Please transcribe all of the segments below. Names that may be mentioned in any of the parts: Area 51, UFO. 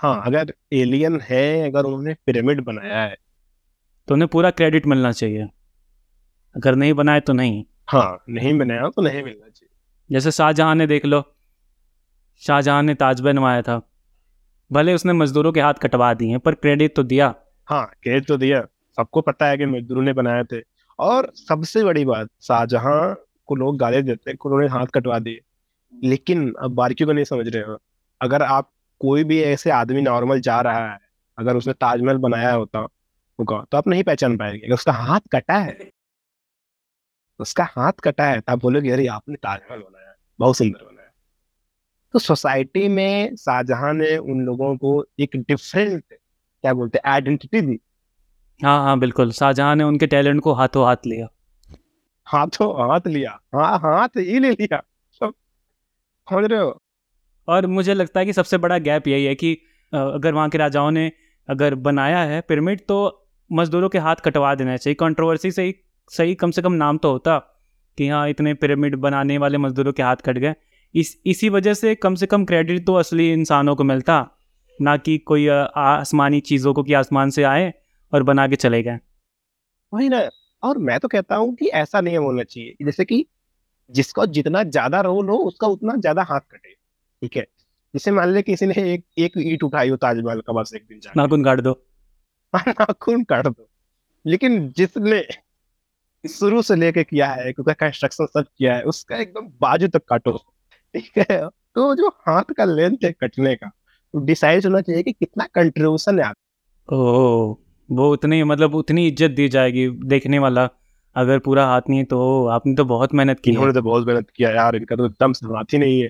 हाँ, अगर एलियन है, अगर उन्होंने पिरामिड बनाया है तो उन्हें पूरा क्रेडिट मिलना चाहिए, अगर नहीं बनाए तो नहीं। हाँ, नहीं बनाया तो नहीं मिलना चाहिए। जैसे शाहजहाँ ने, देख लो, शाहजहाँ ने ताज बनवाया था, भले उसने मजदूरों के हाथ कटवा दिए हैं पर क्रेडिट तो दिया। हाँ, क्रेडिट तो दिया, सबको पता है कि मजदूरों ने बनाए थे। और सबसे बड़ी बात, शाहजहाँ को लोग गाली देते हैं, उन्होंने हाथ कटवा दिए, लेकिन अब बारीकियों को नहीं समझ रहे हो। अगर आप कोई भी ऐसे आदमी नॉर्मल जा रहा है, अगर उसने ताजमहल बनाया होता तो आप नहीं पहचान पाएंगे। उसका हाथ कटा है, उसका हाथ कटा है, आप बोलोगे अरे आपने ताजमहल बनाया, बहुत सुंदर बनाया। तो सोसाइटी में शाहजहां ने उन लोगों को एक डिफरेंट, क्या बोलते हैं, आइडेंटिटी दी। हाँ हाँ बिल्कुल, शाहजहां ने उनके टैलेंट को हाथों हाथ लिया, हाथों हाथ लिया, हाँ हाथ ही ले लिया, समझ रहे हो। और मुझे लगता है कि सबसे बड़ा गैप यही है कि अगर वहाँ के राजाओं ने अगर बनाया है पिरामिड तो मजदूरों के हाथ कटवा देना चाहिए, कंट्रोवर्सी से ही सही, कम से कम नाम तो होता कि हाँ इतने पिरामिड बनाने वाले मजदूरों के हाथ कट गए। इसी वजह से कम क्रेडिट तो असली इंसानों को मिलता, ना कि कोई आसमानी चीज़ों को कि आसमान से आए और बना के चले गए, वही ना। और मैं तो कहता हूँ कि ऐसा नहीं होना चाहिए, जैसे कि जिसको जितना ज़्यादा रोल हो उसका उतना ज़्यादा हाथ कटे, ठीक है। जैसे मान ले किसी ने एक ईंट उठाई हो ताजमहल का, बस एक दिन नाखून काट दो, नाखून काट दो, लेकिन जिसने शुरू से लेके किया है, क्योंकि कंस्ट्रक्शन सब किया है, उसका एकदम बाजू तक काटो, ठीक है। तो जो हाथ का लेंथ है कटने का, तो डिसाइड होना चाहिए कि कितना कंट्रीब्यूशन है आपका। ओह, वो उतनी, मतलब उतनी इज्जत दी जाएगी देखने वाला, अगर पूरा हाथ नहीं तो आपने तो बहुत मेहनत की, इन्होंने तो बहुत मेहनत किया यार, इनका तो दम से हाथ ही नहीं है।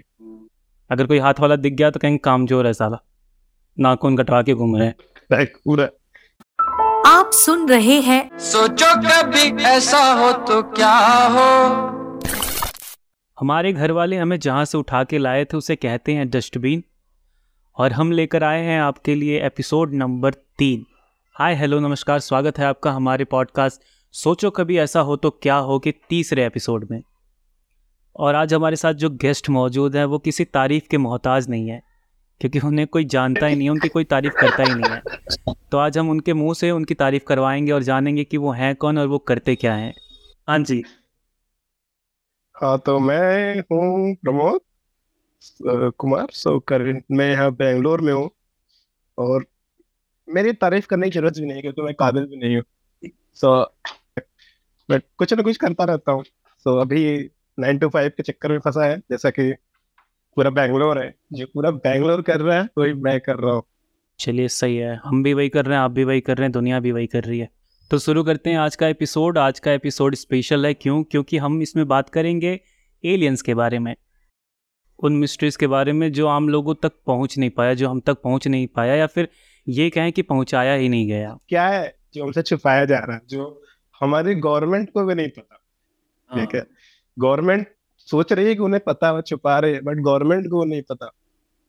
अगर कोई हाथ वाला दिख गया तो कहीं कामजोर है साला, नाखून कटवा के घूम रहे हैं। आप सुन रहे हैं सोचो कभी ऐसा हो तो क्या हो। हमारे घर वाले हमें जहाँ से उठा के लाए थे उसे कहते हैं डस्टबिन, और हम लेकर आए हैं आपके लिए एपिसोड नंबर 3। हाय हेलो नमस्कार, स्वागत है आपका हमारे पॉडकास्ट सोचो कभी ऐसा हो तो क्या हो के तीसरे एपिसोड में। और आज हमारे साथ जो गेस्ट मौजूद हैं वो किसी तारीफ़ के मोहताज नहीं है, क्योंकि उन्हें कोई जानता ही नहीं है, उनकी कोई तारीफ़ करता ही नहीं है। तो आज हम उनके मुंह से उनकी तारीफ़ करवाएंगे और जानेंगे कि वो हैं कौन और वो करते क्या हैं। हाँ जी, हाँ तो मैं हूँ प्रमोद कुमार सोकर, मैं यहाँ बेंगलोर में हूँ, और मेरी तारीफ़ करने की ज़रूरत भी नहीं है क्योंकि मैं काबिल भी नहीं हूँ। मैं कुछ ना कुछ करता रहता हूँ। अभी 9 to 5 के चक्कर में फंसा है, जैसा कि पूरा बेंगलोर है, जो पूरा बेंगलोर कर रहा है वही मैं कर रहा हूँ। चलिए सही है, हम भी वही कर रहे हैं, आप भी वही कर रहे हैं, दुनिया भी वही कर रही है। तो शुरू करते हैं आज का एपिसोड। आज का एपिसोड स्पेशल है, क्यों? क्योंकि हम इसमें बात करेंगे एलियंस के बारे में, उन मिस्ट्रीज़ के बारे में जो आम लोगों तक पहुँच नहीं पाया, जो हम तक पहुँच नहीं पाया, या फिर ये कहें कि पहुँचाया ही नहीं गया। क्या है जो हमसे छुपाया जा रहा है, जो हमारी गवर्नमेंट को भी नहीं पता, ठीक है। गवर्नमेंट सोच रही है कि उन्हें पता है, छुपा रही है, बट गवर्नमेंट को नहीं पता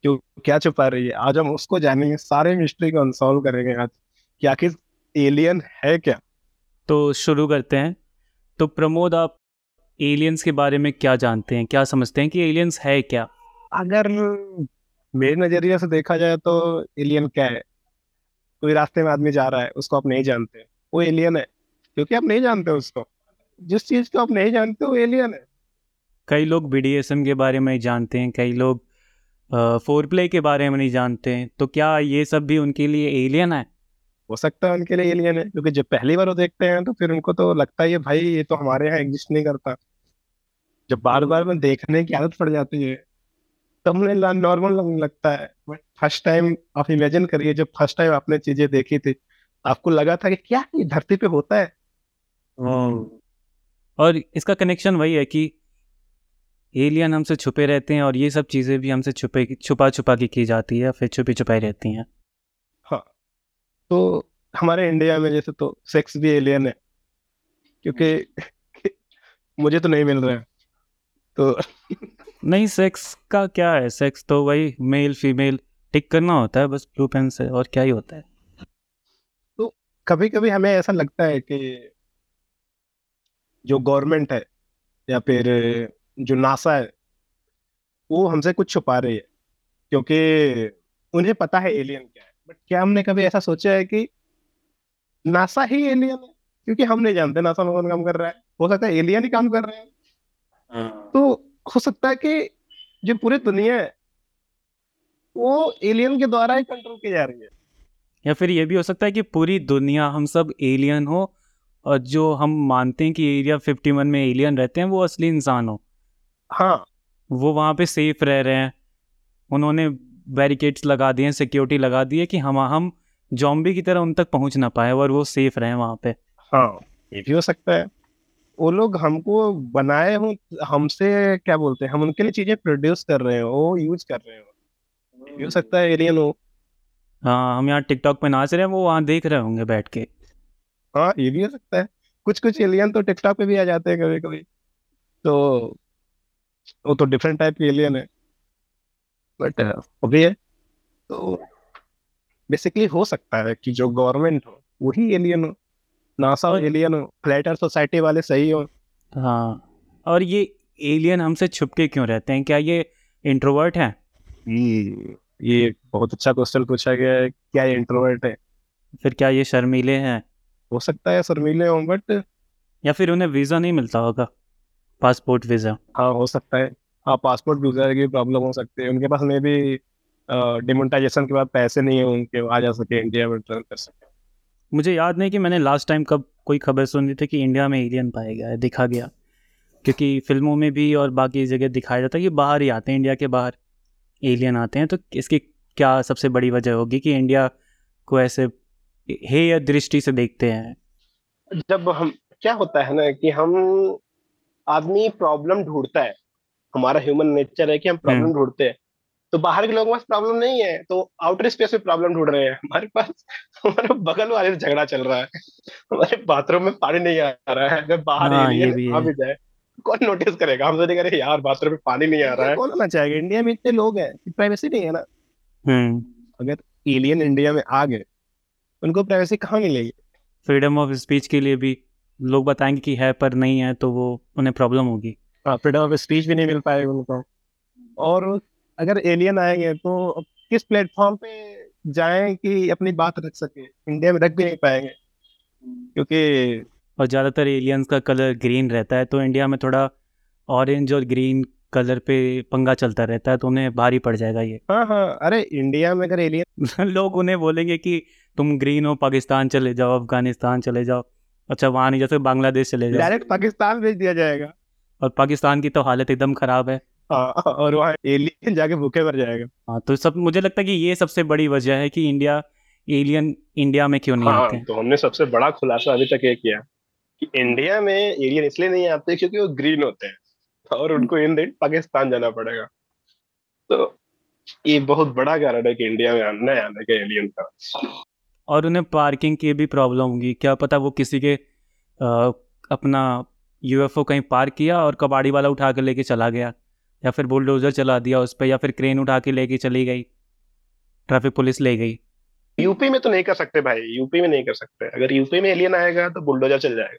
क्यों, क्या छुपा रही है। आज हम उसको जानेंगे, सारे मिस्ट्री को अनसॉल्व करेंगे आज, कि आखिर एलियन है क्या। तो शुरू करते हैं। तो प्रमोद, आप एलियंस के बारे में क्या जानते हैं, क्या समझते हैं कि एलियंस है क्या? अगर मेरे नज़रिए से देखा जाए तो एलियन क्या है, कोई रास्ते में आदमी जा रहा है, उसको आप नहीं जानते, वो एलियन है, क्योंकि आप नहीं जानते उसको, जिस चीज़ को आप नहीं जानते वो एलियन है। कई लोग BDSM के बारे में जानते हैं, कई लोग फोरप्ले के बारे में नहीं जानते हैं, तो क्या ये सब भी उनके लिए एलियन है? हो सकता है उनके लिए एलियन है, क्योंकि जब पहली बार वो देखते हैं तो फिर उनको तो लगता है भाई ये तो हमारे यहाँ एग्जिस्ट नहीं करता। जब बार बार में देखने की आदत पड़ जाती है तो हमने नॉर्मल लगता है, बट फर्स्ट टाइम आप इमेजिन करिए, जब फर्स्ट टाइम आपने चीज़ें देखी थी आपको लगा था कि क्या ये धरती पे होता है। और इसका कनेक्शन वही है कि एलियन हमसे छुपे रहते हैं और ये सब चीज़ें भी हमसे छुपा के की जाती है, फिर छुपी छुपाई रहती हैं। हाँ, तो हमारे इंडिया में जैसे तो सेक्स भी एलियन है, क्योंकि मुझे तो नहीं मिल रहा है तो नहीं, सेक्स का क्या है, सेक्स तो वही मेल फीमेल टिक करना होता है, बस ब्लू पेन से, और क्या ही होता है। तो कभी कभी हमें ऐसा लगता है कि जो गवर्नमेंट है या फिर जो नासा है वो हमसे कुछ छुपा रही है, क्योंकि उन्हें पता है एलियन क्या है, बट क्या हमने कभी ऐसा सोचा है कि नासा ही एलियन है? क्योंकि हम नहीं जानते नासा में कौन काम कर रहा है, हो सकता है एलियन ही काम कर रहे हैं। तो हो सकता है कि जो पूरी दुनिया है वो एलियन के द्वारा ही कंट्रोल की जा रही है, या फिर ये भी हो सकता है कि पूरी दुनिया हम सब एलियन हो और जो हम मानते हैं कि एरिया 51 में एलियन रहते हैं वो असली इंसान हो। हाँ, वो वहाँ पे सेफ रह रहे हैं, उन्होंने बैरिकेड्स लगा दिए, सिक्योरिटी लगा दी है कि हम जॉम्बी की तरह उन तक पहुँच ना पाए और वो सेफ रहे वहाँ पे। हाँ, ये भी हो सकता है। वो लोग हमको बनाए हों, हमसे क्या बोलते हैं, हम उनके लिए चीजें प्रोड्यूस कर रहे हो, वो यूज कर रहे हो, ये हो सकता है एलियन हो। हाँ, हम यहाँ टिकटॉक पे नाच रहे हैं, वो वहाँ देख रहे होंगे बैठ के। हाँ, ये भी हो सकता है। कुछ कुछ एलियन तो टिकटॉक पे भी आ जाते हैं कभी कभी, तो वो तो डिफरेंट टाइप के एलियन है, बट अभी है तो बेसिकली हो सकता है कि जो गवर्नमेंट हो वही एलियन हो, नासा हो एलियन हो, फ्लैट अर्थ सोसाइटी वाले सही हो। हाँ, और ये एलियन हमसे छुपके क्यों रहते हैं? क्या ये इंट्रोवर्ट है? ये बहुत अच्छा क्वेश्चन पूछा गया है। क्या ये इंट्रोवर्ट है? फिर क्या ये शर्मीले हैं? हो सकता है शर्मीले हों, बट या फिर उन्हें वीज़ा नहीं मिलता होगा, पासपोर्ट वीज़ा। हाँ, हो सकता है। हाँ, पासपोर्ट वीज़ा की प्रॉब्लम हो सकती है। उनके पास में भी डिमोनेटाइजेशन के बाद पैसे नहीं है उनके आ जा सके इंडिया में ट्रेवल कर सके। मुझे याद नहीं कि मैंने लास्ट टाइम कब कोई खबर सुनी थी कि इंडिया में एलियन पाया गया है, दिखा गया, क्योंकि फिल्मों में भी और बाकी जगह दिखाया जाता है कि बाहर ही आते हैं, इंडिया के बाहर एलियन आते हैं। तो इसकी क्या सबसे बड़ी वजह होगी कि इंडिया को ऐसे हेय दृष्टि से देखते हैं? जब हम, क्या होता है ना कि हम आदमी प्रॉब्लम ढूंढता है, हमारा ह्यूमन नेचर है कि हम प्रॉब्लम ढूंढते हैं। तो बाहर के लोगों के पास प्रॉब्लम नहीं है, तो आउटर स्पेस में प्रॉब्लम ढूंढ रहे हैं। हमारे पास हमारे बगल वाले से झगड़ा चल रहा है, हमारे बाथरूम में पानी नहीं आ रहा है, अगर बाहर आ भी जाए कौन नोटिस करेगा? हम तो नहीं करेंगे यार बाथरूम में पानी नहीं आ रहा है, कौन आना चाहेगा? इंडिया में इतने लोग हैं, प्राइवेसी नहीं है ना। अगर एलियन इंडिया में आ गए उनको प्राइवेसी कहाँ मिलेगी? फ्रीडम ऑफ स्पीच के लिए भी लोग बताएंगे कि है पर नहीं है, तो वो उन्हें प्रॉब्लम होगी। फ्रीडम ऑफ स्पीच भी नहीं मिल पाएगा उनको। और अगर एलियन आएंगे तो किस प्लेटफॉर्म पे जाएं कि अपनी बात रख सके? इंडिया में रख भी नहीं पाएंगे, क्योंकि और ज़्यादातर एलियंस का कलर ग्रीन रहता है, तो इंडिया में थोड़ा ऑरेंज और ग्रीन कलर पे पंगा चलता रहता है, तो उन्हें भारी पड़ जाएगा ये। हाँ हाँ, अरे इंडिया में अगर एलियन लोग उन्हें बोलेंगे कि तुम ग्रीन हो, पाकिस्तान चले जाओ, अफगानिस्तान चले जाओ। अच्छा, वहाँ नहीं, जैसे बांग्लादेश चले जाओ, डायरेक्ट पाकिस्तान भेज दिया जाएगा। और पाकिस्तान की तो हालत एकदम खराब है, और वहाँ एलियन जाके भूखे मर जाएगा। हाँ, तो सब मुझे लगता है कि ये सबसे बड़ी वजह है कि इंडिया एलियन इंडिया में क्यों नहीं आते। तो हमने सबसे बड़ा खुलासा अभी तक ये किया कि इंडिया में एलियन इसलिए नहीं आते क्योंकि वो ग्रीन होते हैं और उनको इन दिन पाकिस्तान जाना पड़ेगा। तो ये बहुत बड़ा कारण है कि इंडिया में नहीं आने का एलियन का। और उन्हें पार्किंग की भी प्रॉब्लम होगी, क्या पता वो किसी के अपना यूएफओ कहीं पार्क किया और कबाड़ी वाला उठा कर लेके चला गया, या फिर बुलडोजर चला दिया उस पर, या फिर क्रेन उठा के लेके चली गई, ट्रैफिक पुलिस ले गई। यूपी में तो नहीं कर सकते भाई, यूपी में नहीं कर सकते। अगर यूपी में एलियन आएगा तो बुलडोजर चल जाएगा,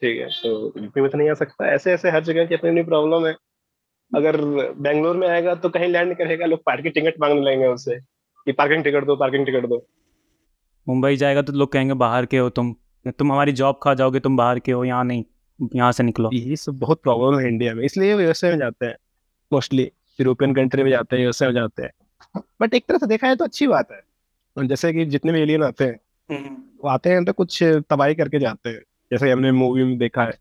ठीक है? तो यूपी में तो नहीं आ सकता। ऐसे ऐसे हर जगह की अपनी प्रॉब्लम है। अगर बेंगलोर में आएगा तो कहीं लैंड करेगा, लोग पार्किंग टिकट मांगने लगेंगे उससे कि पार्किंग टिकट दो, पार्किंग टिकट दो। मुंबई जाएगा तो लोग कहेंगे बाहर के हो तुम हमारी जॉब खा जाओगे, तुम बाहर के हो, यहाँ नहीं, यहाँ से निकलो। ये सब बहुत प्रॉब्लम है इंडिया में, इसलिए व्यवसाय में जाते हैं, मोस्टली यूरोपियन कंट्री में जाते हैं, यूएसए में जाते हैं। बट एक तरह से देखा है तो अच्छी बात है, जैसे कि जितने भी एलियन आते हैं वो आते हैं तो कुछ तबाही करके जाते हैं, जैसे हमने मूवी में देखा है।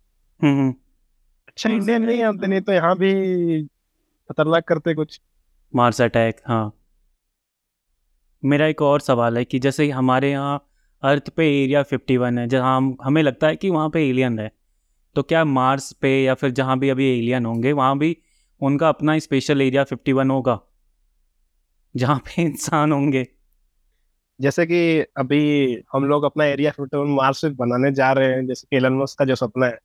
अच्छा, इंडिया नहीं आते, नहीं तो यहाँ भी खतरनाक करते कुछ, मार्स अटैक। हाँ, मेरा एक और सवाल है कि जैसे हमारे यहाँ अर्थ पे एरिया 51 है, जहाँ हमें लगता है कि वहाँ पे एलियन है, तो क्या मार्स पे या फिर जहाँ भी अभी एलियन होंगे वहाँ भी उनका अपना स्पेशल एरिया 51 होगा जहाँ पे इंसान होंगे? जैसे कि अभी हम लोग अपना एरिया 51 मार्स पे बनाने जा रहे हैं, जैसे एलन मस्क का जो सपना है,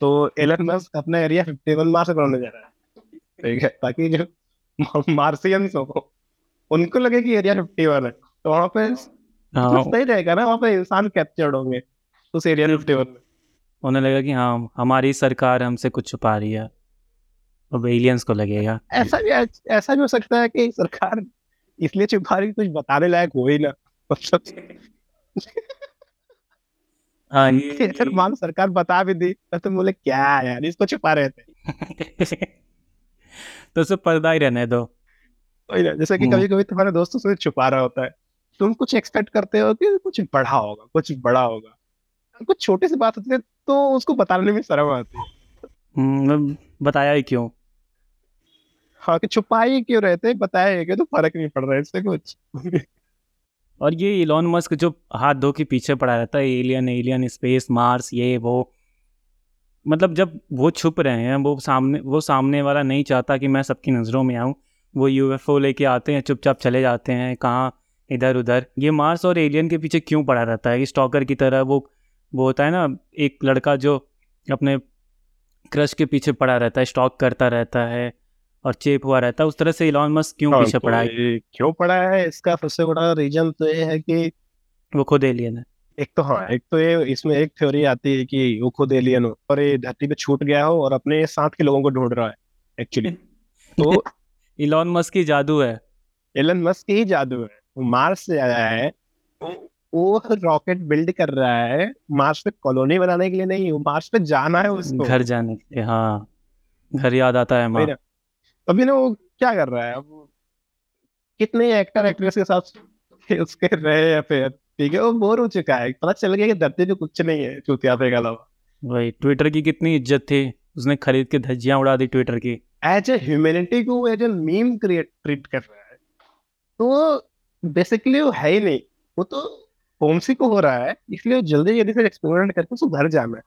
तो एलन मस्क अपना एरिया 51 मार्स पे बनाने जा रहा है, ठीक है? ताकि जो मार्सियन हो उनको लगे कि एरिया 51 है, तो वहाँ पे सही रहेगा ना, वहाँ पे इंसान कैप्चर्ड होंगे उस एरिया 51 में, उन्हें लगेगा कि हाँ हमारी सरकार हमसे कुछ छुपा रही है, एलियंस को लगेगा। ऐसा भी हो सकता है कि सरकार इसलिए छिपा रहे कुछ बताने लायक हो ही ना, मतलब हाँ ये मान सरकार बता भी दी तो बोले क्या यार इसको छिपा रहे थे तो सब पर्दा ही रहने दो। जैसे कि कभी कभी तुम्हारे दोस्तों से छुपा रहा होता है, तुम कुछ एक्सपेक्ट करते हो कि कुछ बड़ा होगा, कुछ बड़ा होगा, कुछ छोटी सी बात होती है तो उसको बताने में शर्म आती है। बताया ही क्यों, हाँ कि छुपाई क्यों रहते हैं, बताया क्यों, तो फर्क नहीं पड़ रहा है इससे कुछ। और ये इलॉन मस्क जो हाथ धो के पीछे पड़ा रहता है, एलियन एलियन स्पेस मार्स ये वो, मतलब जब वो छुप रहे हैं, वो सामने वाला नहीं चाहता कि मैं सबकी नज़रों में आऊँ। वो यूएफओ लेके आते हैं, चुपचाप चले जाते हैं कहाँ इधर उधर। ये मार्स और एलियन के पीछे क्यों पड़ा रहता है स्टॉकर की तरह? वो होता है ना एक लड़का जो अपने क्रश के पीछे पड़ा रहता है, स्टॉक करता रहता है और चेप हुआ रहता है, उस तरह से इलॉन मस्क क्यों पीछे पड़ा है? क्यों पड़ा है इसका सबसे बड़ा रीजन तो ये है कि वो खुद एलियन है। एक तो ये इसमें एक थ्योरी आती है कि वो खुद एलियन हो और ये धरती पे छूट गया हो और अपने साथ के लोगों को ढूंढ रहा है एक्चुअली। तो इलॉन मस्क की जादू है, इलॉन मस्क की जादू है। मार्स से आया है वो, रॉकेट बिल्ड कर रहा है मार्स पे कॉलोनी बनाने के लिए नहीं, वो मार्स पे जाना है उसको, घर जाने के लिए। हाँ घर याद आता है माँ। अभी ना वो क्या कर रहा है, वो कितने एक्टर एक्ट्रेस के साथ उसके रहे या फिर ठीक है, वो बोर हो चुका है, पता चल गया कि धरती पे कुछ नहीं है चूतिया के अलावा। वही ट्विटर की कितनी इज्जत थी, उसने खरीद के धज्जियां उड़ा दी ट्विटर की। एज ए ह्यूमैनिटी को as a meme create treat कर रहा है, तो बेसिकली वो है ही नहीं, वो तो होमसिक हो रहा है, इसलिए जल्दी जल्दी से एक्सपेरिमेंट करके उसको घर जाना है।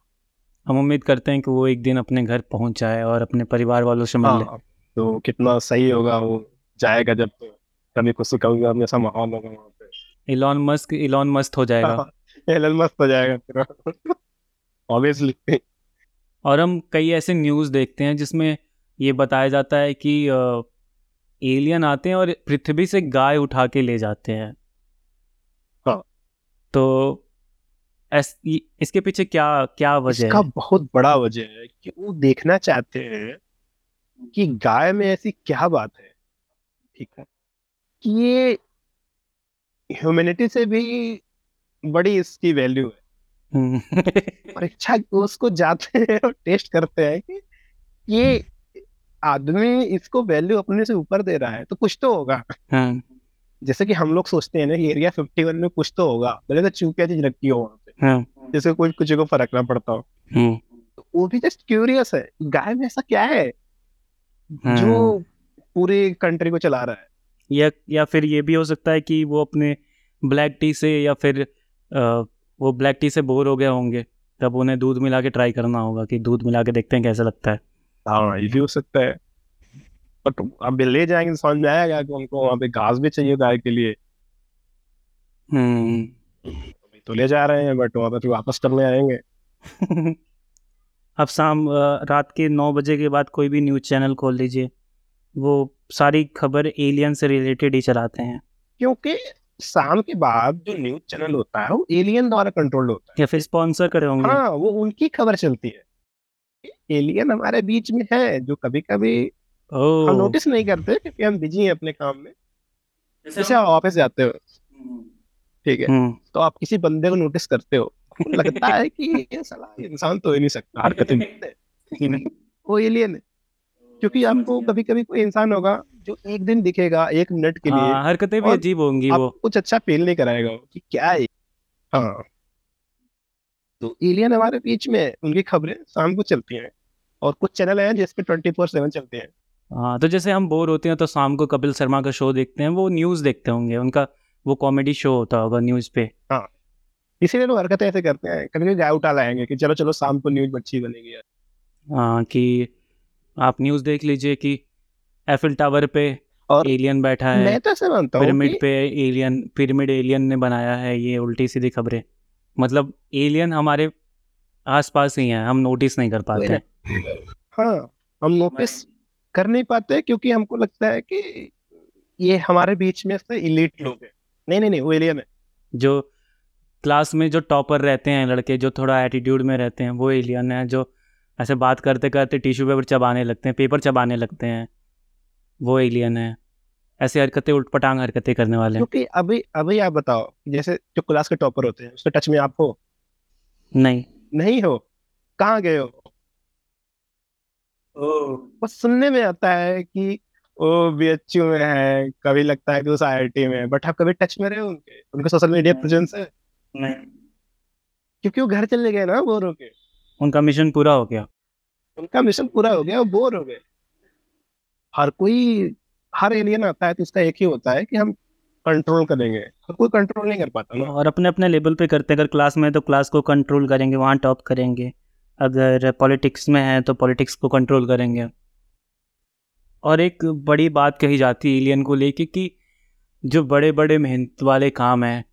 हम उम्मीद करते हैं कि वो एक दिन अपने घर पहुंच जाए और अपने परिवार वालों से मिल ले, तो कितना सही होगा। वो जाएगा जब कभी कुछ कहूँगा ऐसा माहौल होगा वहाँ पे, इलॉन मस्क हो जाएगा इलॉन मस्क हो जाएगा ऑब्वियसली। और हम कई ऐसे न्यूज़ देखते हैं जिसमें ये बताया जाता है कि एलियन आते हैं और पृथ्वी से गाय उठा के ले जाते हैं। तो इसके पीछे क्या वजह है? इसका बहुत बड़ा वजह है कि वो देखना चाहते हैं कि गाय में ऐसी क्या बात है, ठीक है, कि ये ह्यूमैनिटी से भी बड़ी इसकी वैल्यू है और अच्छा उसको जाते हैं और टेस्ट करते हैं कि ये आदमी इसको वैल्यू अपने से ऊपर दे रहा है तो कुछ तो होगा। हाँ। जैसे कि हम लोग सोचते हैं ना एरिया 51 में कुछ तो होगा, भले तो चूतिया चीज रखी हो वहाँ पे। हाँ। जैसे कुछ कुछ को फर्क ना पड़ता हो। हाँ। तो वो भी जस्ट क्यूरियस है गाय में ऐसा क्या है। हाँ। जो पूरे कंट्री को चला रहा है, या फिर ये भी हो सकता है कि वो अपने ब्लैक टी से या फिर वो ब्लैक टी से बोर हो गए होंगे, तब उन्हें दूध मिला के ट्राई करना होगा कि दूध मिला के देखते हैं कैसा लगता है। हाँ ये भी हो सकता है, बट अब ले जाएंगे समझ में आएगा कि उनको वहाँ पे घास भी चाहिए गाय के लिए। अभी तो ले जा रहे हैं बट वहाँ पे वापस करने आएंगे। अब रात के 9 बजे के बाद कोई भी न्यूज़ चैनल खोल लीजिए, वो सारी खबर एलियन से रिलेटेड ही चलाते हैं, क्योंकि शाम के बाद जो न्यूज़ चैनल होता है वो एलियन द्वारा कंट्रोल होता है या फिर स्पॉन्सर करे होंगे। हाँ वो उनकी खबर चलती है, एलियन हमारे बीच में है जो कभी कभी हम नोटिस नहीं करते क्योंकि हम बिजी हैं अपने काम में। जैसे आप ऑफिस जाते हो, ठीक है, तो आप किसी बंदे को नोटिस करते हो, लगता है कि ये साला इंसान तो ही नहीं सकता, हरकतें नहीं है, वो एलियन है, क्योंकि आपको कभी कभी कोई इंसान होगा जो एक दिन दिखेगा 1 मिनट के लिए, हरकतें भी अजीब होंगी, वो कुछ अच्छा फील नहीं कराएगा कि क्या है। हाँ तो एलियन हमारे बीच में, उनकी खबरें शाम को चलती हैं और कुछ चैनल हैं जिसपे 24/7 चलते हैं। हाँ तो जैसे हम बोर होते हैं तो शाम को कपिल शर्मा का शो देखते हैं, वो न्यूज़ देखते होंगे, उनका वो कॉमेडी शो होता होगा न्यूज़ पे। हाँ इसीलिए लोग हरकतें ऐसे करते हैं, कभी गाय उठा लाएंगे कि चलो शाम को न्यूज़ अच्छी बनेगी। हाँ कि आप न्यूज़ देख लीजिए कि एफिल टावर पे और एलियन बैठा है, मैं तो ऐसा मानता हूँ पिरामिड पे एलियन, पिरामिड एलियन ने बनाया है, ये उल्टी सीधी खबरें, मतलब एलियन हमारे आसपास ही है, हम नोटिस नहीं कर पाते। हाँ हम नोटिस कर नहीं पाते क्योंकि हमको लगता है कि ये हमारे बीच में से एलीट लोग हैं। नहीं वो एलियन है, जो क्लास में जो टॉपर रहते हैं लड़के, जो थोड़ा एटीट्यूड में रहते हैं, वो एलियन है, जो ऐसे बात करते करते टिश्यू पेपर चबाने लगते हैं वो एलियन है, ऐसे हरकतें, उल्टपटांग हरकतें करने वाले हैं। क्योंकि अभी अभी आप बताओ, जैसे जो क्लास के टॉपर होते हैं उसके टच में आप हो? नहीं हो। कहाँ गए हो? बस सुनने में आता है कि वो BHU में है, कभी लगता है कि उस IIT में, बट आप कभी टच में रहे हो उनके? उनका सोशल मीडिया प्रेजेंस है? नहीं, क्योंकि वो घर चले गए ना, बोर हो गए। उनका मिशन पूरा हो गया, वो बोर हो गए। हर कोई, हर एलियन आता है तो इसका एक ही होता है कि हम कंट्रोल करेंगे, हर कोई कंट्रोल नहीं कर पाता ना, और अपने अपने लेवल पे करते हैं। अगर क्लास में है तो क्लास को कंट्रोल करेंगे, वहाँ टॉप करेंगे। अगर पॉलिटिक्स में है तो पॉलिटिक्स को कंट्रोल करेंगे। और एक बड़ी बात कही जाती है एलियन को लेके कि जो बड़े बड़े मेहनत वाले काम हैं,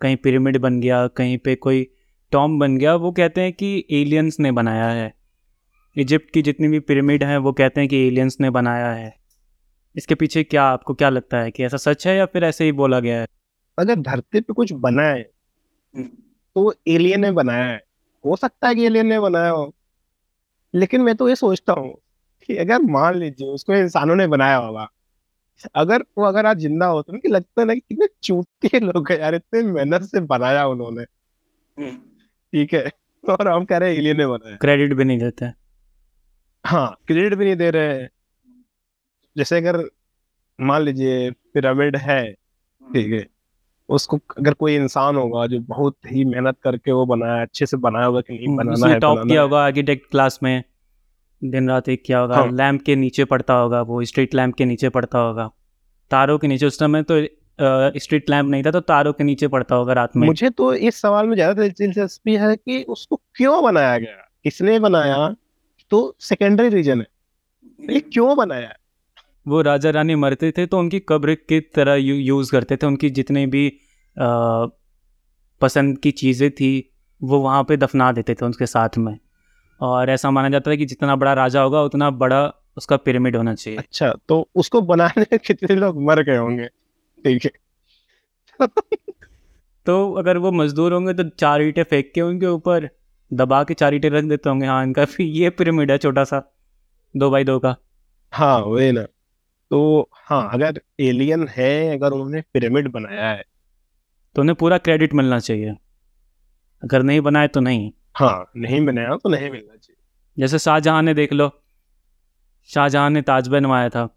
कहीं पिरामिड बन गया, कहीं पे कोई टॉम बन गया, वो कहते हैं कि एलियंस ने बनाया है। इजिप्ट की जितनी भी पिरामिड हैं वो कहते हैं कि एलियंस ने बनाया है। इसके पीछे क्या, आपको क्या लगता है कि ऐसा सच है या फिर ऐसे ही बोला गया है? अगर धरती पे कुछ बना है तो एलियन ने बनाया है। हो सकता है कि एलियन ने बनाया हो, लेकिन मैं तो ये सोचता हूँ कि अगर मान लीजिए उसको इंसानों ने बनाया होगा, अगर वो आज जिंदा हो तो लगता है ना कि कितने चूतिए लोग हैं यार, इतने मेहनत से बनाया उन्होंने, ठीक है, और हम कह रहे हैं एलियन ने बनाया। क्रेडिट भी नहीं देते हैं। हाँ, क्रेडिट भी नहीं दे रहे हैं। जैसे अगर मान लीजिए पिरामिड है, ठीक है, उसको अगर कोई इंसान होगा जो बहुत ही मेहनत करके वो बनाया, अच्छे से बनाया होगा कि नहीं, बनाना है, टॉप किया होगा, आर्किटेक्ट क्लास में दिन रात एक किया होगा। हाँ। लैंप के नीचे पड़ता होगा, वो स्ट्रीट लैंप के नीचे पड़ता होगा, तारों के नीचे। उस समय तो स्ट्रीट लैंप नहीं था, तो तारों के नीचे पड़ता होगा रात में। मुझे तो इस सवाल में ज्यादा दिलचस्पी है कि उसको क्यों बनाया गया, किसने बनाया, तो सेकेंडरी रीजन है ये क्यों बनाया। वो राजा रानी मरते थे तो उनकी कब्र की तरह यूज़ करते थे। उनकी जितने भी पसंद की चीज़ें थी वो वहाँ पे दफना देते थे उनके साथ में। और ऐसा माना जाता है कि जितना बड़ा राजा होगा उतना बड़ा उसका पिरामिड होना चाहिए। अच्छा, तो उसको बनाने में कितने लोग मर गए होंगे? ठीक है। तो अगर वो मजदूर होंगे तो 4 ईंटें फेंक के उनके ऊपर दबा के 4 ईंटें रख देते होंगे। हाँ, इनका फिर ये पिरामिड है छोटा सा 2x2 का। हाँ, वही ना। तो हाँ, अगर एलियन है, अगर उन्होंने पिरामिड बनाया है तो उन्हें पूरा क्रेडिट मिलना चाहिए, अगर नहीं बनाया तो नहीं। हाँ, नहीं बनाया तो नहीं मिलना चाहिए। जैसे शाहजहां ने, देख लो, शाहजहां ने ताज बनवाया था,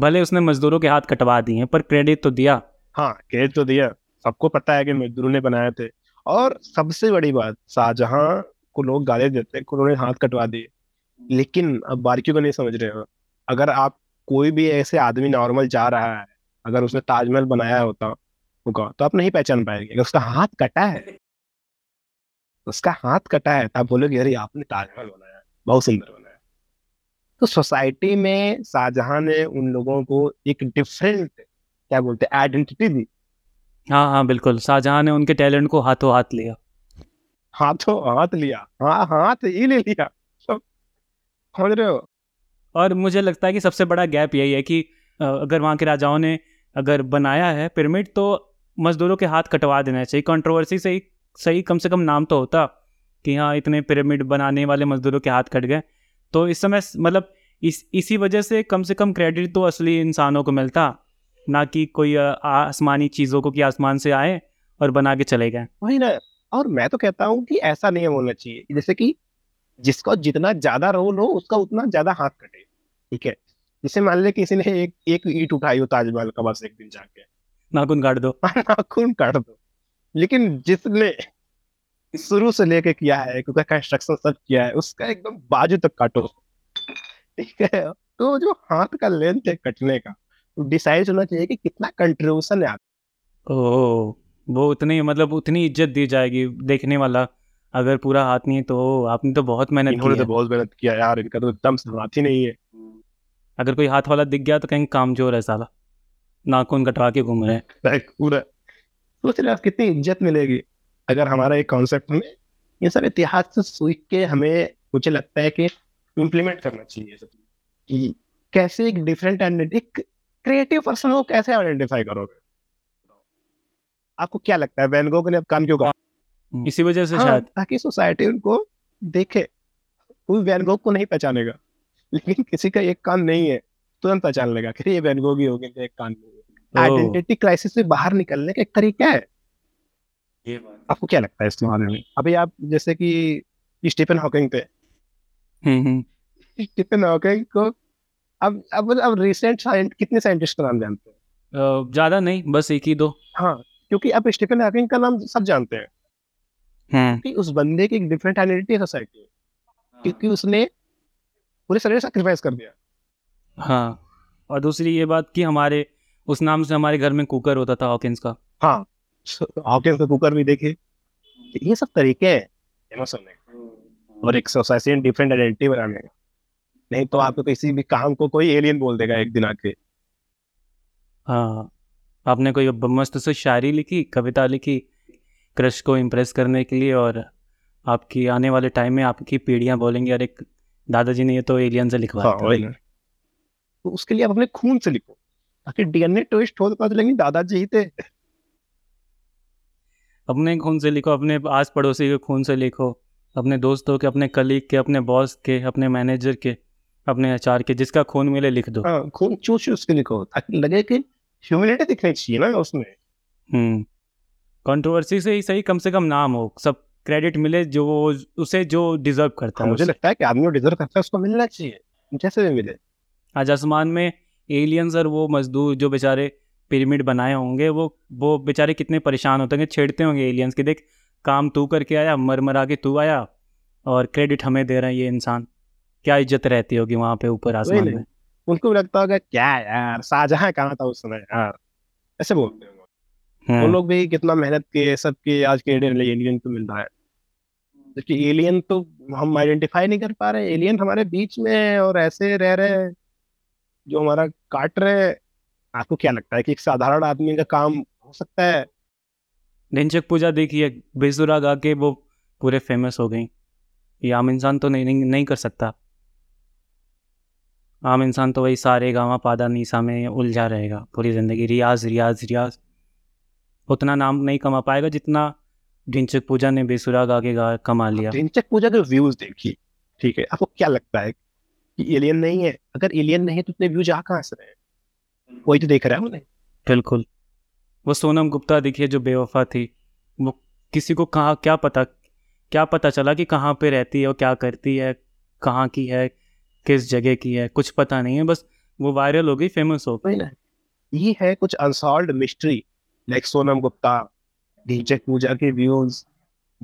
भले उसने मजदूरों के हाथ कटवा दिए पर क्रेडिट तो दिया। हाँ, क्रेडिट तो दिया, सबको पता है कि मजदूरों ने बनाए थे। और सबसे बड़ी बात, शाहजहां को लोग गाली देते, उन्होंने हाथ कटवा दिए, लेकिन अब बारीकियों को नहीं समझ रहे हो। अगर आप कोई भी ऐसे आदमी नॉर्मल जा रहा है, अगर उसने ताजमहल बनाया होता होगा तो आप नहीं पहचान पाएंगे। अगर उसका हाथ कटा है तो आप बोलोगे यार आपने ताजमहल बनाया, बहुत सुंदर बनाया। तो सोसाइटी में शाहजहां ने उन लोगों को एक डिफरेंट, क्या बोलते हैं, आइडेंटिटी दी। हाँ हाँ, बिल्कुल। शाहजहां ने उनके टैलेंट को हाथों हाथ लिया। हाँ, हाथ ही ले लिया, समझ रहे हो। और मुझे लगता है कि सबसे बड़ा गैप यही है कि अगर वहाँ के राजाओं ने अगर बनाया है पिरामिड तो मजदूरों के हाथ कटवा देना चाहिए। कंट्रोवर्सी से ही सही, कम से कम नाम तो होता कि हाँ इतने पिरामिड बनाने वाले मजदूरों के हाथ कट गए। तो इस समय मतलब इसी वजह से कम क्रेडिट तो असली इंसानों को मिलता, ना कि कोई आसमानी चीज़ों को कि आसमान से आए और बना के चले गए। वही ना। और मैं तो कहता हूँ कि ऐसा नहीं होना चाहिए, जैसे कि जिसका जितना ज्यादा रोल हो उसका उतना ज्यादा हाथ कटे, ठीक है। जैसे मान ले किसी ने एक ईंट उठाई हो ताजमहल का, बस एक दिन जाके नाखून काट दो, लेकिन जिसने शुरू से लेके किया है, क्योंकि कंस्ट्रक्शन सब किया है, उसका एकदम बाजू तक काटो, ठीक है। तो जो हाथ का लेंथ है कटने का, तो डिसाइड होना चाहिए कि कितना कंट्रीब्यूशन है आपका। ओह, वो उतनी मतलब उतनी इज्जत दी जाएगी देखने वाला। अगर पूरा हाथ नहीं है तो आपने तो बहुत मेहनत की है। तो बहुत मेहनत किया यार, इनका तो एकदम हाथ ही नहीं है। अगर कोई हाथ वाला दिख गया तो कहीं कामजोर है साला, नाखून कटवा के घूम रहे हैं पूरा। सोच रहे आप कितनी इज्जत मिलेगी अगर हमारा एक कॉन्सेप्ट में ये सब इतिहास से सीख के हमें, मुझे लगता है कि इम्प्लीमेंट करना चाहिए सब। कैसे एक डिफरेंट एंड एक क्रिएटिव पर्सन को कैसे आइडेंटिफाई करोगे? आपको क्या लगता है वैन गो ने काम क्यों कहा? इसी वजह से। हाँ, शायद ताकि सोसाइटी उनको देखे। कोई वैन गो को नहीं पहचानेगा, लेकिन किसी का एक काम नहीं है तुरंत पहचान लेगा कि ये वैन गोग ही होगा, एक कान में। आइडेंटिटी क्राइसिस से बाहर निकलने का एक तरीका है, ये बात आपको क्या लगता है इस बारे में? अभी आप जैसे कि स्टीफन हॉकिंग पे, स्टीफन हॉकिंग को अब रिसेंट कितने साइंटिस्ट का नाम जानते हैं? ज्यादा नहीं, बस एक ही दो। हाँ, क्योंकि अब स्टीफन हॉकिंग का नाम सब जानते हैं कि उस बंदे की एक डिफरेंट आइडेंटिटी है सोसाइटी में, क्योंकि उसने पूरे शरीर सैक्रिफाइस कर दिया। हाँ, और दूसरी ये बात कि हमारे उस नाम से हमारे घर में कुकर होता था हॉकिंस का। हाँ, हॉकिंस का कुकर भी देखे। ये सब तरीके हैं इमोशन में और एक सोसाइटी में डिफरेंट आइडेंटिटी बनाने। नहीं तो आपको किसी भी काम को कोई एलियन बोल देगा एक दिन आके। हाँ, आपने कोई मस्त से शायरी लिखी, कविता लिखी क्रश को इम्प्रेस करने के लिए, और आपकी आने वाले टाइम में आपकी पीढ़ियां बोलेंगी अरे दादाजी ने ये तो एलियन से लिखवाया था। तो उसके लिए आप अपने खून से लिखो ताकि डीएनए टेस्ट हो, पता चलेगा दादाजी ही थे। अपने खून से लिखो, अपने आस पड़ोसी के खून से लिखो, अपने दोस्तों के, अपने कलीग के, अपने बॉस के, अपने मैनेजर के, अपने एचआर के, जिसका खून मिले लिख दो। हाँ, खून चूस चूस के लिखो ताकि लगे कि ह्यूमैनिटी दिखनी चाहिए ना उसमें। कंट्रोवर्सी से ही सही कम से कम नाम हो, सब क्रेडिट मिले जो उसे जो डिजर्व करता है। मुझे लगता है कि आदमी को डिजर्व करता है उसको मिलना चाहिए जैसे भी मिले। आज आसमान में एलियंस और वो मजदूर जो बेचारे पिरामिड बनाए होंगे, वो बेचारे कितने परेशान होते होंगे, छेड़ते होंगे एलियंस के, देख काम तू करके आया, मरमरा के तू आया और क्रेडिट हमें दे रहा है ये इंसान। क्या इज्जत रहती होगी वहाँ पे ऊपर आसमान में। उनको लगता होगा क्या यार शाहजहां कहाँ था उस समय यार, ऐसे बोलते होंगे। वो लोग भी कितना मेहनत किए सब के आज के डेट में एलियन को मिल रहा है, जबकि एलियन तो हम आइडेंटिफाई नहीं कर पा रहे। एलियन हमारे बीच में है और ऐसे रह रहे हैं जो हमारा काट रहे हैं। आपको क्या लगता है कि एक साधारण आदमी का काम हो सकता है? निंचक पूजा देखिए, बेसुरा गा के वो पूरे फेमस हो गई। ये आम इंसान तो नहीं कर सकता। आम इंसान तो वही सारे गामा पादा नीसा में उलझा रहेगा पूरी जिंदगी, रियाज रियाज रियाज। उतना नाम नहीं कमा पाएगा जितना ढिंचक पूजा ने बेसुरा गा के कमा लिया। ढिंचक पूजा के व्यूज देखिए, ठीक है। आपको क्या लगता है कि एलियन नहीं है? अगर एलियन नहीं है तो इतने व्यूज आ कहाँ से रहे हैं? वही तो देख रहा है उन्हें। बिल्कुल। वो सोनम गुप्ता देखिए जो बेवफा थी, वो किसी को कहाँ क्या पता चला कि कहाँ पे रहती है और क्या करती है, कहाँ की है, किस जगह की है, कुछ पता नहीं है। बस वो वायरल हो गई, फेमस हो गई। ये है कुछ unsolved mystery, like Sonam Gupta, Dhinchak Pooja के व्यूज,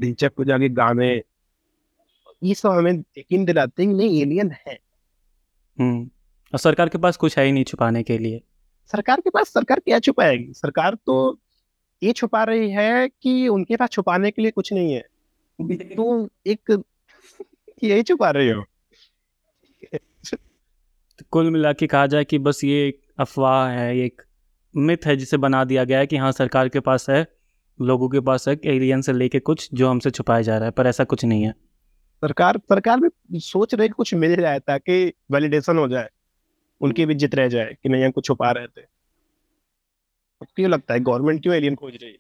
ढिंचक पूजा के गाने। ये सब हमें यकीन दिलाते हैं नहीं एलियन है। और सरकार के पास कुछ है ही नहीं छुपाने के लिए। सरकार क्या छुपाएगी? सरकार तो ये छुपा रही है कि उनके पास छुपाने के लिए कुछ नहीं है। तो एक यही छुपा रही हो। तो कुल मिला के कहा जाए कि बस ये एक अफवाह है, एक मिथ है जिसे बना दिया गया है कि हाँ सरकार के पास है, लोगों के पास है एलियन से लेके कुछ जो हमसे छुपाया जा रहा है, पर ऐसा कुछ नहीं है। सरकार भी सोच रही कुछ मिल जाए ताकि वैलिडेशन हो जाए, उनकी भी इज्जत रह जाए कि नहीं हम कुछ छुपा रहे थे। क्यों लगता है गवर्नमेंट क्यों एलियन खोज रही है?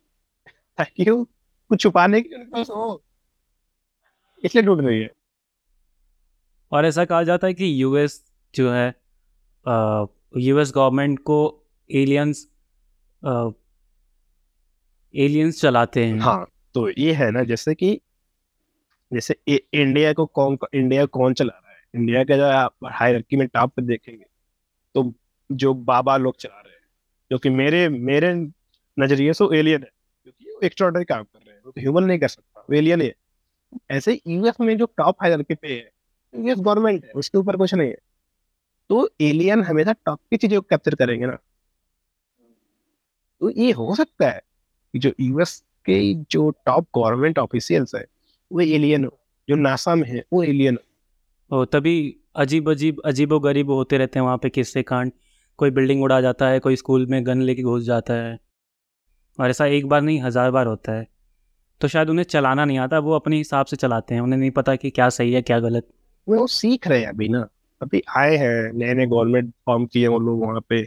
ताकि वो कुछ छुपाने के पास हो, इसलिए ढूंढ रही है। और ऐसा कहा जाता है कि यूएस जो है, यूएस गवर्नमेंट को एलियंस चलाते हैं। हाँ, तो ये है ना जैसे कि इंडिया को कौन चला रहा है? इंडिया के जो आप हायरार्की में टॉप पे देखेंगे तो जो बाबा लोग चला रहे हैं, जो कि मेरे नजरिए से एलियन है, क्योंकि वो एक्स्ट्राऑर्डिनरी काम कर रहे हैं, वो ह्यूमन नहीं कर सकता, वो एलियन है। ऐसे यूएस में जो टॉप हायरार्की पे है यूएस गवर्नमेंट है, उसके ऊपर कुछ नहीं है। तो एलियन हमेशा टॉप की चीजें कैप्चर करेंगे ना। तो ये हो सकता है कि जो यूएस के जो टॉप गवर्नमेंट ऑफिशियल्स है वो एलियन हो, जो नासा में है वो एलियन हो। तभी अजीबो गरीब होते रहते हैं वहाँ पे किससे कांड। कोई बिल्डिंग उड़ा जाता है, कोई स्कूल में गन लेके घुस जाता है, और ऐसा एक बार नहीं हज़ार बार होता है। तो शायद उन्हें चलाना नहीं आता, वो अपने हिसाब से चलाते हैं, उन्हें नहीं पता कि क्या सही है क्या गलत। वो सीख रहे हैं अभी ना, अभी आए हैं नए नए गवर्नमेंट फॉर्म किए वो लोग, वहाँ पे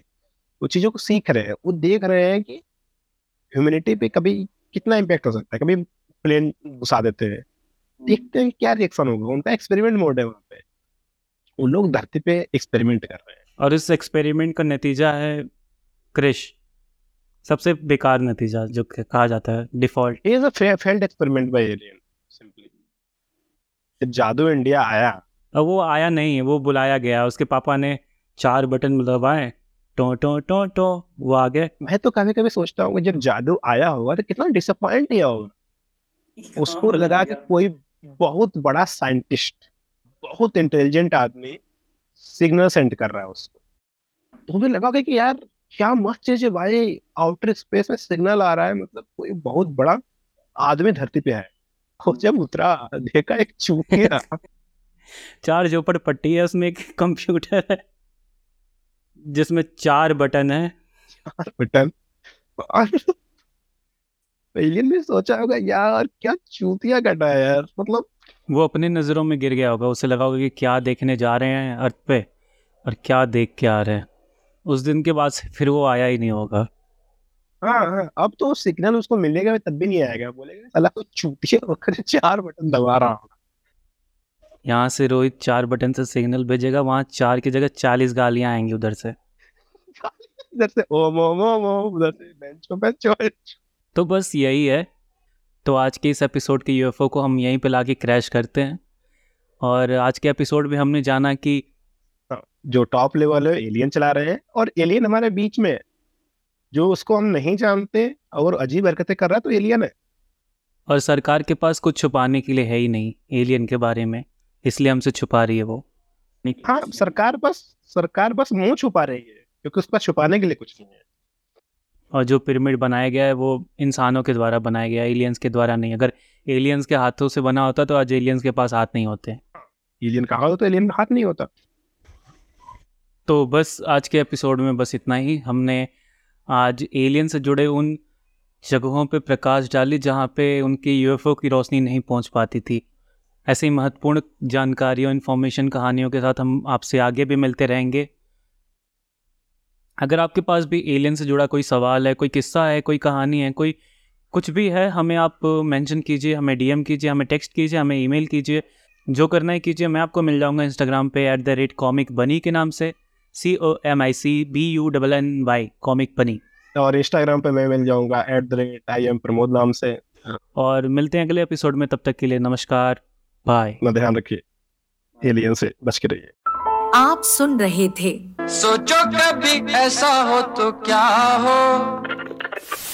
वो चीज़ों को सीख रहे हैं। वो देख रहे हैं कि ह्यूमैनिटी पे कभी कितना इम्पैक्ट हो सकता है। कभी प्लेन घुसा देते हैं, देखते हैं क्या रिएक्शन होगा। उनका एक्सपेरिमेंट मोड है वहाँ पे, उन लोग धरती पे एक्सपेरिमेंट कर रहे हैं। और इस एक्सपेरिमेंट का नतीजा है क्रैश, सबसे बेकार नतीजा जो कहा जाता है default. It is a failed experiment by alien simply. जब जादू इंडिया आया, अब वो आया नहीं है, वो बुलाया गया। उसके पापा ने 4 बटन दबाए, टो टो टो टो, वो आ गए। मैं तो कभी कभी सोचता हूँ जब जादू आया होगा तो कितना डिसअपॉइंट किया होगा। उसको लगा कि कोई बहुत बड़ा साइंटिस्ट, बहुत इंटेलिजेंट आदमी सिग्नल सेंड कर रहा है उसको। तो मुझे लगा कि यार क्या मस्त चीज है भाई, आउटर स्पेस में सिग्नल आ रहा है, मतलब कोई बहुत बड़ा आदमी धरती पे है। और जब उतरा देखा एक चूतिया, 4 जोपड़ पट्टी है, उसमें एक कंप्यूटर है जिसमें 4 बटन है। 4 बटन। एलियन ने सोचा होगा यार क्या चूतिया कटा है यार, मतलब वो अपने नजरों में गिर गया होगा। उसे लगा होगा कि क्या देखने जा रहे हैं अर्थ पे और क्या देख के आ रहे हैं। उस दिन के बाद से फिर वो आया ही नहीं होगा। हाँ, अब तो सिग्नल उसको मिलेगा तब भी नहीं आएगा, बोलेगा साला तो चूतिया होकर 4 बटन दबा रहा हूँ। यहाँ से रोहित 4 बटन से सिग्नल भेजेगा, वहाँ 4 की जगह 40 गालियाँ आएंगी उधर से, इधर से ओम ओम ओम ओम, उधर से बेंचो बेंचो। तो बस यही है। तो आज के इस एपिसोड के यूएफओ को हम यहीं पे लाके क्रैश करते हैं। और आज के एपिसोड में हमने जाना कि जो टॉप लेवल है एलियन चला रहे हैं, और एलियन हमारे बीच में जो उसको हम नहीं जानते और अजीब हरकतें कर रहा है तो एलियन है। और सरकार के पास कुछ छुपाने के लिए है ही नहीं एलियन के बारे में, इसलिए हमसे छुपा रही है वो। हाँ, सरकार बस मुंह छुपा रही है क्योंकि उस पर छुपाने के लिए कुछ नहीं है। और जो पिरामिड बनाया गया है वो इंसानों के द्वारा बनाया गया है, एलियंस के द्वारा नहीं। अगर एलियंस के हाथों से बना होता तो आज एलियंस के पास हाथ नहीं होते। एलियन का हाथ हो तो एलियन का हाथ नहीं होता। तो बस आज के एपिसोड में बस इतना ही। हमने आज एलियन से जुड़े उन जगहों पर प्रकाश डाली जहाँ पे उनकी यूएफओ की रोशनी नहीं पहुँच पाती थी। ऐसे ही महत्वपूर्ण जानकारियों, इन्फॉर्मेशन, कहानियों के साथ हम आपसे आगे भी मिलते रहेंगे। अगर आपके पास भी एलियन से जुड़ा कोई सवाल है, कोई किस्सा है, कोई कहानी है, कोई कुछ भी है, हमें आप मेंशन कीजिए, हमें डीएम कीजिए, हमें टेक्स्ट कीजिए, हमें ईमेल कीजिए, जो करना है कीजिए। मैं आपको मिल जाऊँगा इंस्टाग्राम पे @comicbunny के नाम से, comicbunny comicbunny। और इंस्टाग्राम पे मैं मिल जाऊँगा @IamPramod नाम से। और मिलते हैं अगले एपिसोड में, तब तक के लिए नमस्कार, बाय। अपना ध्यान रखिए, एलियन से बच के रहिए। आप सुन रहे थे सोचो कभी ऐसा हो तो क्या हो।